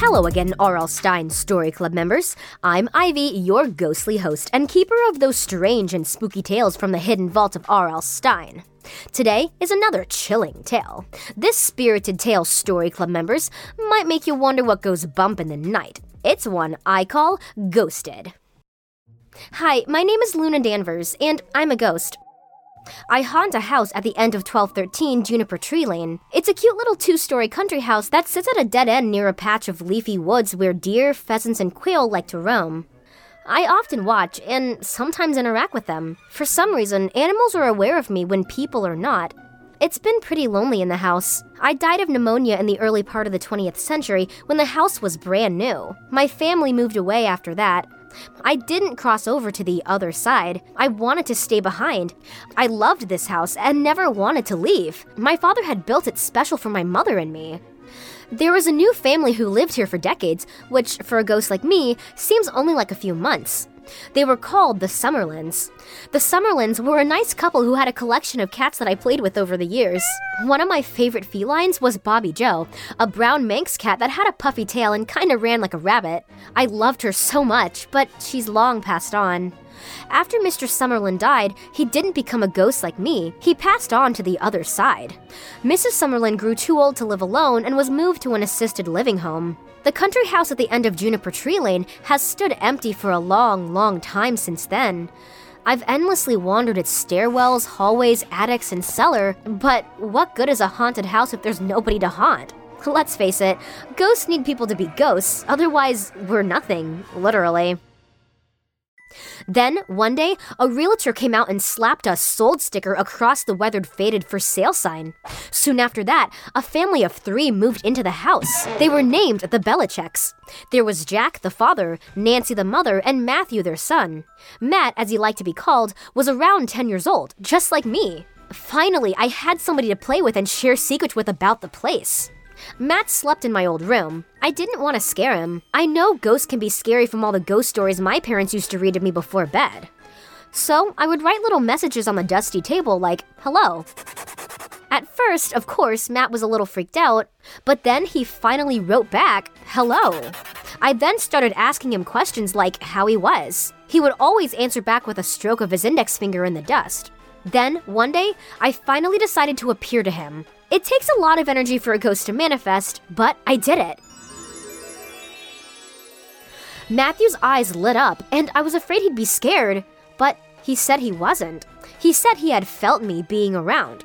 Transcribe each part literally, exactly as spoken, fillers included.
Hello again, R L. Stine Story Club members. I'm Ivy, your ghostly host and keeper of those strange and spooky tales from the hidden vault of R L. Stine. Today is another chilling tale. This spirited tale, Story Club members, might make you wonder what goes bump in the night. It's one I call Ghosted. Hi, my name is Luna Danvers, and I'm a ghost. I haunt a house at the end of twelve thirteen Juniper Tree Lane. It's a cute little two-story country house that sits at a dead end near a patch of leafy woods where deer, pheasants, and quail like to roam. I often watch and sometimes interact with them. For some reason, animals are aware of me when people are not. It's been pretty lonely in the house. I died of pneumonia in the early part of the twentieth century when the house was brand new. My family moved away after that. I didn't cross over to the other side. I wanted to stay behind. I loved this house and never wanted to leave. My father had built it special for my mother and me. There was a new family who lived here for decades, which, for a ghost like me, seems only like a few months. They were called the Summerlins. The Summerlins were a nice couple who had a collection of cats that I played with over the years. One of my favorite felines was Bobby Joe, a brown Manx cat that had a puffy tail and kind of ran like a rabbit. I loved her so much, but she's long passed on. After Mister Summerlin died, he didn't become a ghost like me. He passed on to the other side. Missus Summerlin grew too old to live alone and was moved to an assisted living home. The country house at the end of Juniper Tree Lane has stood empty for a long, long time since then. I've endlessly wandered its stairwells, hallways, attics, and cellar, but what good is a haunted house if there's nobody to haunt? Let's face it, ghosts need people to be ghosts, otherwise we're nothing, literally. Then, one day, a realtor came out and slapped a sold sticker across the weathered faded for sale sign. Soon after that, a family of three moved into the house. They were named the Belichicks. There was Jack, the father, Nancy, the mother, and Matthew, their son. Matt, as he liked to be called, was around ten years old, just like me. Finally, I had somebody to play with and share secrets with about the place. Matt slept in my old room. I didn't want to scare him. I know ghosts can be scary from all the ghost stories my parents used to read to me before bed. So I would write little messages on the dusty table like, hello. At first, of course, Matt was a little freaked out, but then he finally wrote back, hello. I then started asking him questions like how he was. He would always answer back with a stroke of his index finger in the dust. Then, one day, I finally decided to appear to him. It takes a lot of energy for a ghost to manifest, but I did it. Matthew's eyes lit up, and I was afraid he'd be scared, but he said he wasn't. He said he had felt me being around.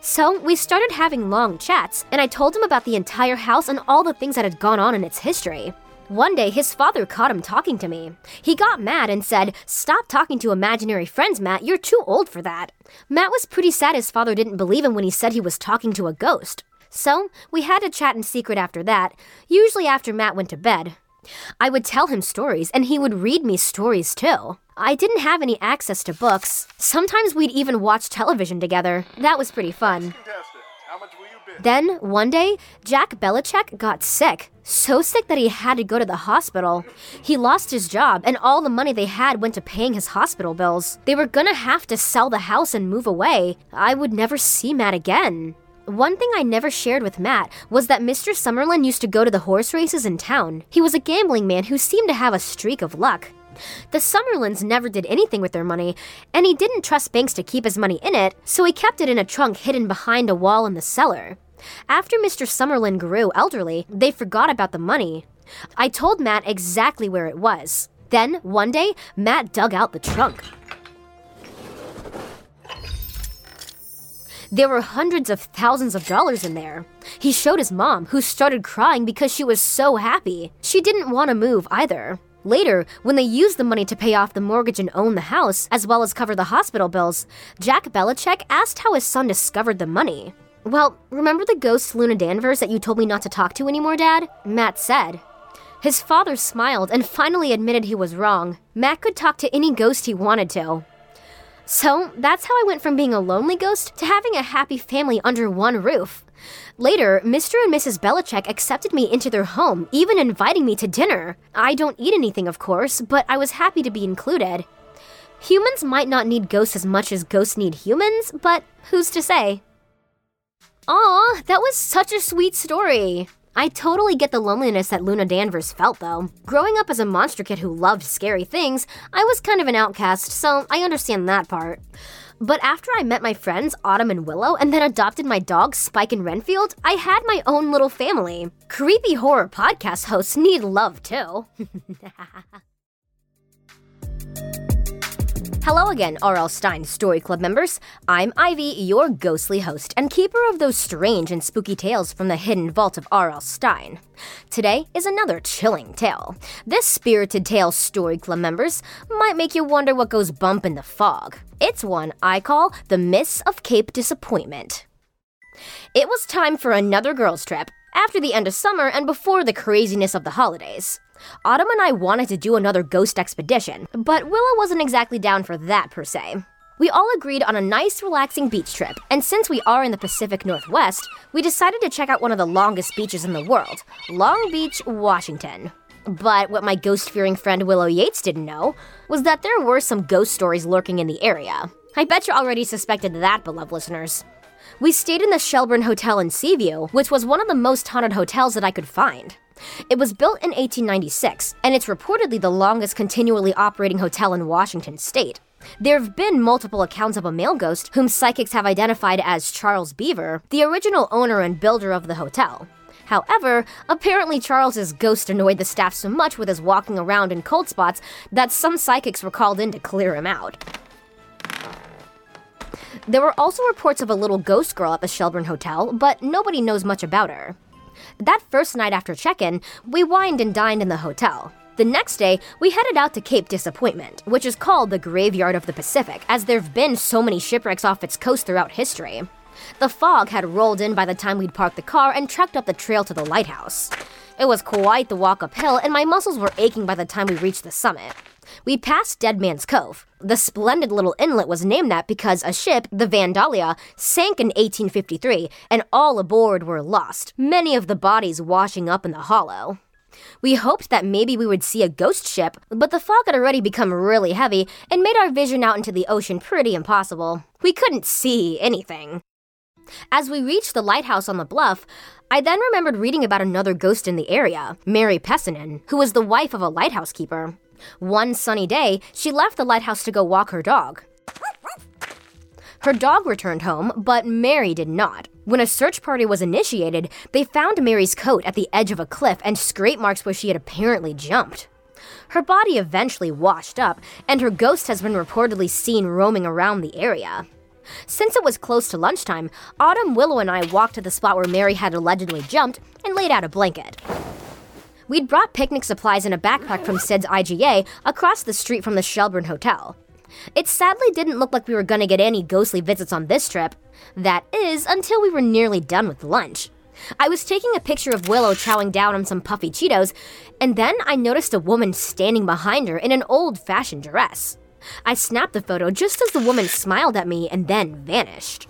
So we started having long chats, and I told him about the entire house and all the things that had gone on in its history. One day, his father caught him talking to me. He got mad and said, "Stop talking to imaginary friends, Matt. You're too old for that." Matt was pretty sad his father didn't believe him when he said he was talking to a ghost. So, we had to chat in secret after that, usually after Matt went to bed. I would tell him stories, and he would read me stories, too. I didn't have any access to books. Sometimes we'd even watch television together. That was pretty fun. Then, one day, Jack Belichick got sick. So sick that he had to go to the hospital. He lost his job, and all the money they had went to paying his hospital bills. They were gonna have to sell the house and move away. I would never see Matt again. One thing I never shared with Matt was that Mister Summerlin used to go to the horse races in town. He was a gambling man who seemed to have a streak of luck. The Summerlins never did anything with their money, and he didn't trust banks to keep his money in it, so he kept it in a trunk hidden behind a wall in the cellar. After Mister Summerlin grew elderly, they forgot about the money. I told Matt exactly where it was. Then, one day, Matt dug out the trunk. There were hundreds of thousands of dollars in there. He showed his mom, who started crying because she was so happy. She didn't want to move either. Later, when they used the money to pay off the mortgage and own the house, as well as cover the hospital bills, Jack Belichick asked how his son discovered the money. Well, remember the ghost Luna Danvers that you told me not to talk to anymore, Dad? Matt said. His father smiled and finally admitted he was wrong. Matt could talk to any ghost he wanted to. So that's how I went from being a lonely ghost to having a happy family under one roof. Later, Mister and Missus Belichick accepted me into their home, even inviting me to dinner. I don't eat anything, of course, but I was happy to be included. Humans might not need ghosts as much as ghosts need humans, but who's to say? Aw, that was such a sweet story. I totally get the loneliness that Luna Danvers felt, though. Growing up as a monster kid who loved scary things, I was kind of an outcast, so I understand that part. But after I met my friends, Autumn and Willow, and then adopted my dogs, Spike and Renfield, I had my own little family. Creepy horror podcast hosts need love, too. Hello again, R L. Stine Story Club members. I'm Ivy, your ghostly host and keeper of those strange and spooky tales from the hidden vault of R L. Stine. Today is another chilling tale. This spirited tale, Story Club members, might make you wonder what goes bump in the fog. It's one I call the Miss of Cape Disappointment. It was time for another girls' trip, after the end of summer and before the craziness of the holidays. Autumn and I wanted to do another ghost expedition, but Willow wasn't exactly down for that per se. We all agreed on a nice, relaxing beach trip, and since we are in the Pacific Northwest, we decided to check out one of the longest beaches in the world, Long Beach, Washington. But what my ghost-fearing friend Willow Yates didn't know was that there were some ghost stories lurking in the area. I bet you already suspected that, beloved listeners. We stayed in the Shelburne Hotel in Seaview, which was one of the most haunted hotels that I could find. It was built in eighteen ninety-six, and it's reportedly the longest continually operating hotel in Washington state. There have been multiple accounts of a male ghost, whom psychics have identified as Charles Beaver, the original owner and builder of the hotel. However, apparently Charles's ghost annoyed the staff so much with his walking around in cold spots that some psychics were called in to clear him out. There were also reports of a little ghost girl at the Shelburne Hotel, but nobody knows much about her. That first night after check-in, we wined and dined in the hotel. The next day, we headed out to Cape Disappointment, which is called the Graveyard of the Pacific, as there've been so many shipwrecks off its coast throughout history. The fog had rolled in by the time we'd parked the car and trekked up the trail to the lighthouse. It was quite the walk uphill, and my muscles were aching by the time we reached the summit. We passed Dead Man's Cove. The splendid little inlet was named that because a ship, the Vandalia, sank in eighteen fifty-three, and all aboard were lost, many of the bodies washing up in the hollow. We hoped that maybe we would see a ghost ship, but the fog had already become really heavy and made our vision out into the ocean pretty impossible. We couldn't see anything. As we reached the lighthouse on the bluff, I then remembered reading about another ghost in the area, Mary Pesonen, who was the wife of a lighthouse keeper. One sunny day, she left the lighthouse to go walk her dog. Her dog returned home, but Mary did not. When a search party was initiated, they found Mary's coat at the edge of a cliff and scrape marks where she had apparently jumped. Her body eventually washed up, and her ghost has been reportedly seen roaming around the area. Since it was close to lunchtime, Autumn, Willow, and I walked to the spot where Mary had allegedly jumped and laid out a blanket. We'd brought picnic supplies in a backpack from Sid's I G A across the street from the Shelburne Hotel. It sadly didn't look like we were going to get any ghostly visits on this trip. That is, until we were nearly done with lunch. I was taking a picture of Willow chowing down on some puffy Cheetos, and then I noticed a woman standing behind her in an old-fashioned dress. I snapped the photo just as the woman smiled at me and then vanished.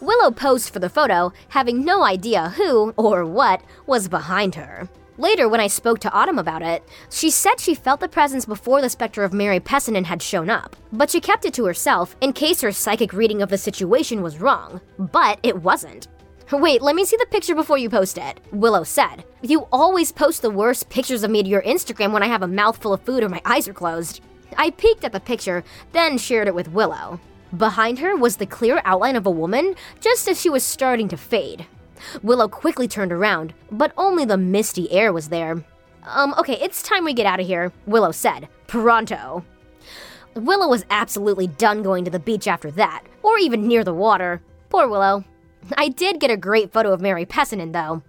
Willow posed for the photo, having no idea who, or what, was behind her. Later, when I spoke to Autumn about it, she said she felt the presence before the specter of Mary Pesonen had shown up, but she kept it to herself in case her psychic reading of the situation was wrong. But it wasn't. Wait, let me see the picture before you post it, Willow said. You always post the worst pictures of me to your Instagram when I have a mouthful of food or my eyes are closed. I peeked at the picture, then shared it with Willow. Behind her was the clear outline of a woman just as she was starting to fade. Willow quickly turned around, but only the misty air was there. Um, okay, it's time we get out of here, Willow said. Pronto. Willow was absolutely done going to the beach after that, or even near the water. Poor Willow. I did get a great photo of Mary Pesonen, though.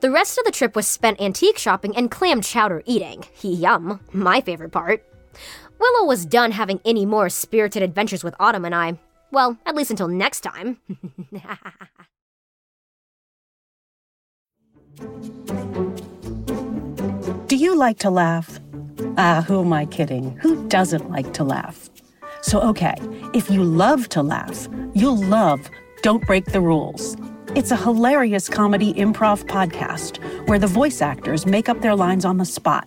The rest of the trip was spent antique shopping and clam chowder eating. Yum, my favorite part. Willow was done having any more spirited adventures with Autumn and I. Well, at least until next time. Do you like to laugh? Ah, who am I kidding? Who doesn't like to laugh? So, okay, if you love to laugh, you'll love Don't Break the Rules. It's a hilarious comedy improv podcast where the voice actors make up their lines on the spot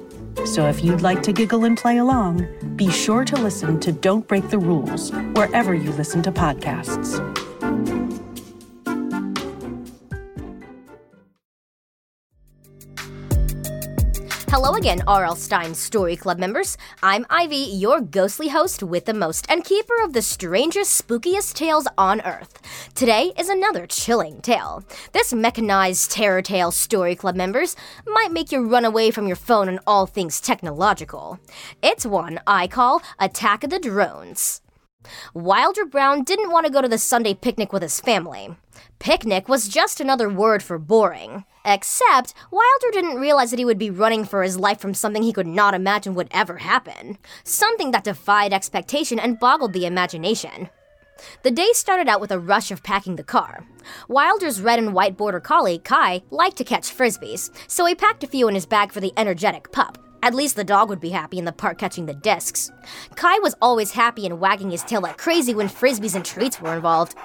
So if you'd like to giggle and play along, be sure to listen to Don't Break the Rules wherever you listen to podcasts. Hello again, R L. Stine Story Club members. I'm Ivy, your ghostly host with the most and keeper of the strangest, spookiest tales on Earth. Today is another chilling tale. This mechanized terror tale, Story Club members, might make you run away from your phone and all things technological. It's one I call Attack of the Drones. Wilder Brown didn't want to go to the Sunday picnic with his family. Picnic was just another word for boring. Except, Wilder didn't realize that he would be running for his life from something he could not imagine would ever happen. Something that defied expectation and boggled the imagination. The day started out with a rush of packing the car. Wilder's red and white border collie, Kai, liked to catch frisbees, so he packed a few in his bag for the energetic pup. At least the dog would be happy in the park catching the discs. Kai was always happy and wagging his tail like crazy when frisbees and treats were involved.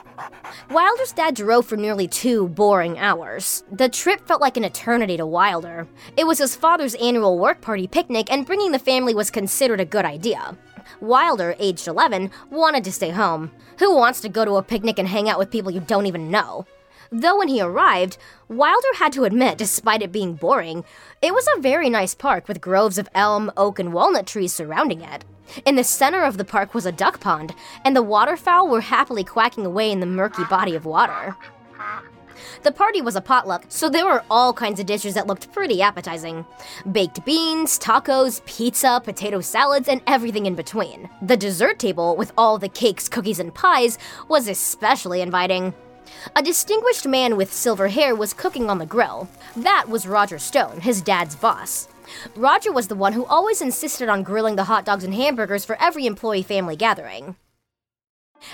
Wilder's dad drove for nearly two boring hours. The trip felt like an eternity to Wilder. It was his father's annual work party picnic, and bringing the family was considered a good idea. Wilder, aged eleven, wanted to stay home. Who wants to go to a picnic and hang out with people you don't even know? Though when he arrived, Wilder had to admit, despite it being boring, it was a very nice park with groves of elm, oak, and walnut trees surrounding it. In the center of the park was a duck pond, and the waterfowl were happily quacking away in the murky body of water. The party was a potluck, so there were all kinds of dishes that looked pretty appetizing. Baked beans, tacos, pizza, potato salads, and everything in between. The dessert table, with all the cakes, cookies, and pies, was especially inviting. A distinguished man with silver hair was cooking on the grill. That was Roger Stone, his dad's boss. Roger was the one who always insisted on grilling the hot dogs and hamburgers for every employee family gathering.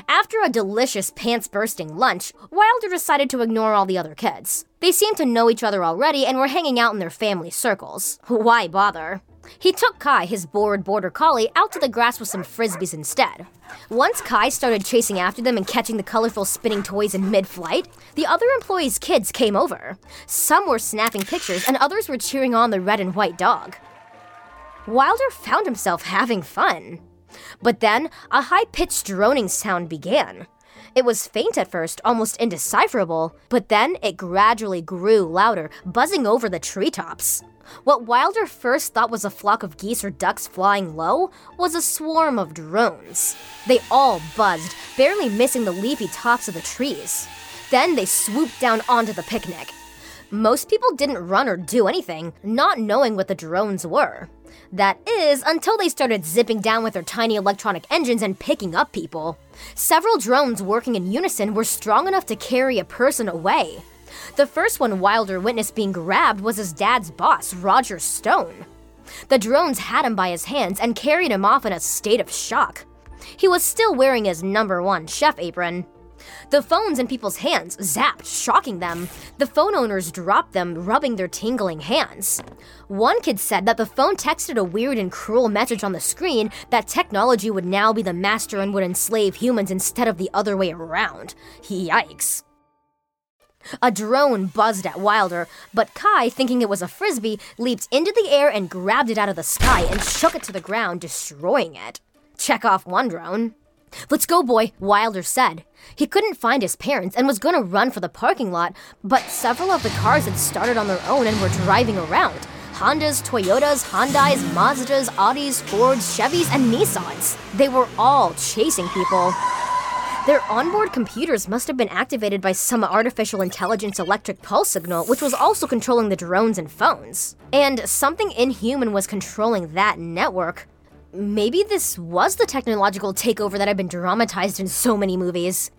After a delicious, pants-bursting lunch, Wilder decided to ignore all the other kids. They seemed to know each other already and were hanging out in their family circles. Why bother? He took Kai, his bored border collie, out to the grass with some frisbees instead. Once Kai started chasing after them and catching the colorful spinning toys in mid-flight, the other employees' kids came over. Some were snapping pictures, and others were cheering on the red and white dog. Wilder found himself having fun. But then, a high-pitched droning sound began. It was faint at first, almost indecipherable, but then it gradually grew louder, buzzing over the treetops. What Wilder first thought was a flock of geese or ducks flying low was a swarm of drones. They all buzzed, barely missing the leafy tops of the trees. Then they swooped down onto the picnic. Most people didn't run or do anything, not knowing what the drones were. That is, until they started zipping down with their tiny electronic engines and picking up people. Several drones working in unison were strong enough to carry a person away. The first one Wilder witnessed being grabbed was his dad's boss, Roger Stone. The drones had him by his hands and carried him off in a state of shock. He was still wearing his number one chef apron. The phones in people's hands zapped, shocking them. The phone owners dropped them, rubbing their tingling hands. One kid said that the phone texted a weird and cruel message on the screen that technology would now be the master and would enslave humans instead of the other way around. Yikes. A drone buzzed at Wilder, but Kai, thinking it was a frisbee, leaped into the air and grabbed it out of the sky and shook it to the ground, destroying it. Check off one drone. "Let's go, boy," Wilder said. He couldn't find his parents and was going to run for the parking lot, but several of the cars had started on their own and were driving around. Hondas, Toyotas, Hyundais, Mazdas, Audis, Fords, Chevys, and Nissans. They were all chasing people. Their onboard computers must have been activated by some artificial intelligence electric pulse signal, which was also controlling the drones and phones. And something inhuman was controlling that network. Maybe this was the technological takeover that had been dramatized in so many movies.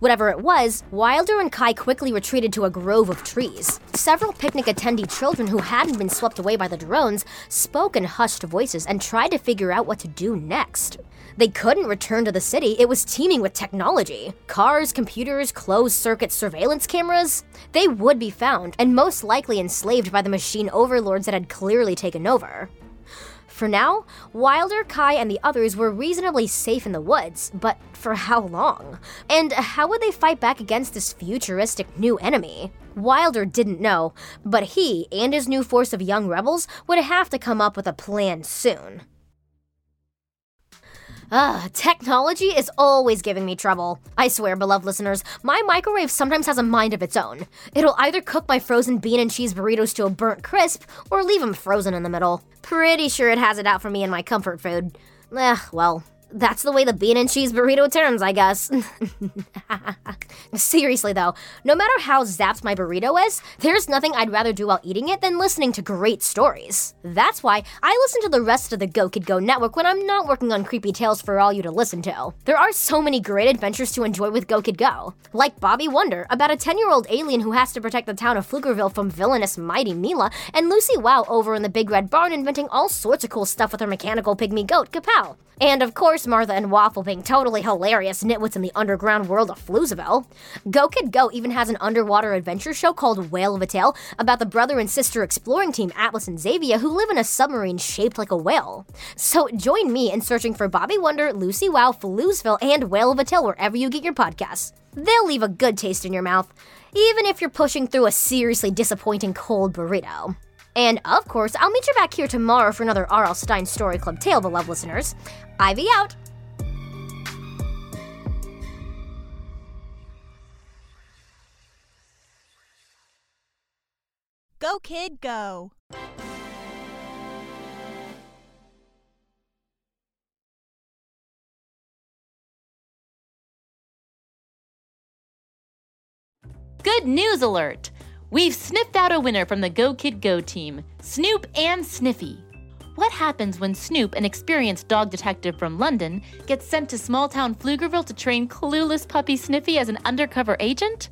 Whatever it was, Wilder and Kai quickly retreated to a grove of trees. Several picnic attendee children who hadn't been swept away by the drones spoke in hushed voices and tried to figure out what to do next. They couldn't return to the city. It was teeming with technology. Cars, computers, closed-circuit surveillance cameras. They would be found, and most likely enslaved by the machine overlords that had clearly taken over. For now, Wilder, Kai, and the others were reasonably safe in the woods, but for how long? And how would they fight back against this futuristic new enemy? Wilder didn't know, but he and his new force of young rebels would have to come up with a plan soon. Ugh, technology is always giving me trouble. I swear, beloved listeners, my microwave sometimes has a mind of its own. It'll either cook my frozen bean and cheese burritos to a burnt crisp, or leave them frozen in the middle. Pretty sure it has it out for me in my comfort food. Eh, well, that's the way the bean and cheese burrito turns, I guess. Seriously though, no matter how zapped my burrito is, there's nothing I'd rather do while eating it than listening to great stories. That's why I listen to the rest of the Go-Kid-Go network when I'm not working on creepy tales for all you to listen to. There are so many great adventures to enjoy with Go-Kid-Go. Like Bobby Wonder, about a ten-year-old alien who has to protect the town of Pflugerville from villainous Mighty Mila, and Lucy Wow over in the Big Red Barn inventing all sorts of cool stuff with her mechanical pygmy goat, Kapow. And of course, Martha and Waffle being totally hilarious nitwits in the underground world of Floozville. Go-Kid-Go even has an underwater adventure show called Whale of a Tale about the brother and sister exploring team Atlas and Xavier who live in a submarine shaped like a whale. So join me in searching for Bobby Wonder, Lucy Wow, Floozville, and Whale of a Tale wherever you get your podcasts. They'll leave a good taste in your mouth, even if you're pushing through a seriously disappointing cold burrito. And of course, I'll meet you back here tomorrow for another R L. Stine Story Club tale, beloved listeners. Ivy out! Go, kid, go! Good news alert! We've sniffed out a winner from the Go-Kid-Go team, Snoop and Sniffy. What happens when Snoop, an experienced dog detective from London, gets sent to small-town Pflugerville to train clueless puppy Sniffy as an undercover agent?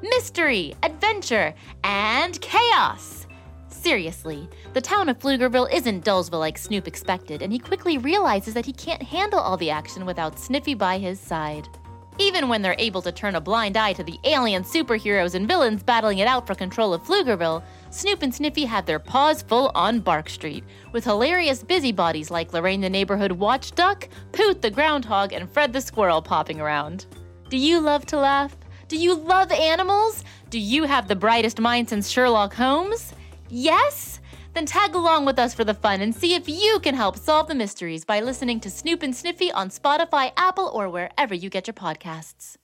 Mystery, adventure, and chaos! Seriously, the town of Pflugerville isn't Dullsville like Snoop expected, and he quickly realizes that he can't handle all the action without Sniffy by his side. Even when they're able to turn a blind eye to the alien superheroes and villains battling it out for control of Pflugerville, Snoop and Sniffy have their paws full on Bark Street, with hilarious busybodies like Lorraine the neighborhood watch duck, Poot the groundhog, and Fred the squirrel popping around. Do you love to laugh? Do you love animals? Do you have the brightest mind since Sherlock Holmes? Yes? Then tag along with us for the fun and see if you can help solve the mysteries by listening to Snoop and Sniffy on Spotify, Apple, or wherever you get your podcasts.